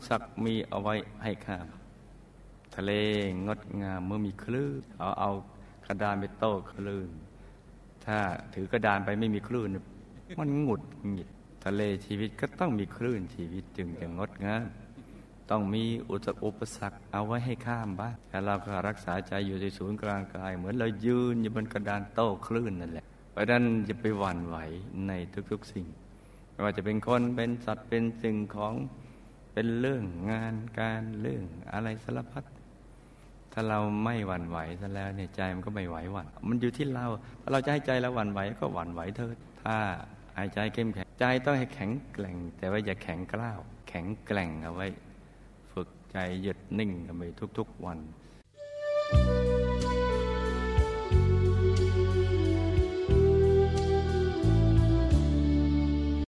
ปสรรคมีเอาไว้ให้ข้ามทะเลงดงามเมื่อมีคลื่นเอากระดานไปโต้คลื่นถ้าถือกระดานไปไม่มีคลื่นมันหงุดหงิดทะเลชีวิตก็ต้องมีคลื่นชีวิตจึงจะงดงามต้องมีอุปสรรคเอาไว้ให้ข้ามบ้างแต่เราก็รักษาใจอยู่ในศูนย์กลางกายเหมือนเรายืนอยู่บนกระดานโต้คลื่นนั่นแหละเพราะนั้นจะไปหวั่นไหวในทุกๆสิ่งไม่ว่าจะเป็นคนเป็นสัตว์เป็นสิ่งของเป็นเรื่องงานการเรื่องอะไรสารพัดถ้าเราไม่หวั่นไหวซะแล้วเนี่ยใจมันก็ไม่ไหวหวั่นมันอยู่ที่เราถ้าเราจะให้ใจเราหวั่นไหวก็หวั่นไหวเถิดถ้าหายใจเข้มแข็งใจต้องให้แข็งแกร่งแต่ว่าอย่าแข็งกล้าวแข็งแกร่งเอาไว้ฝึกใจหยุดนิ่งกันไปทุกๆวัน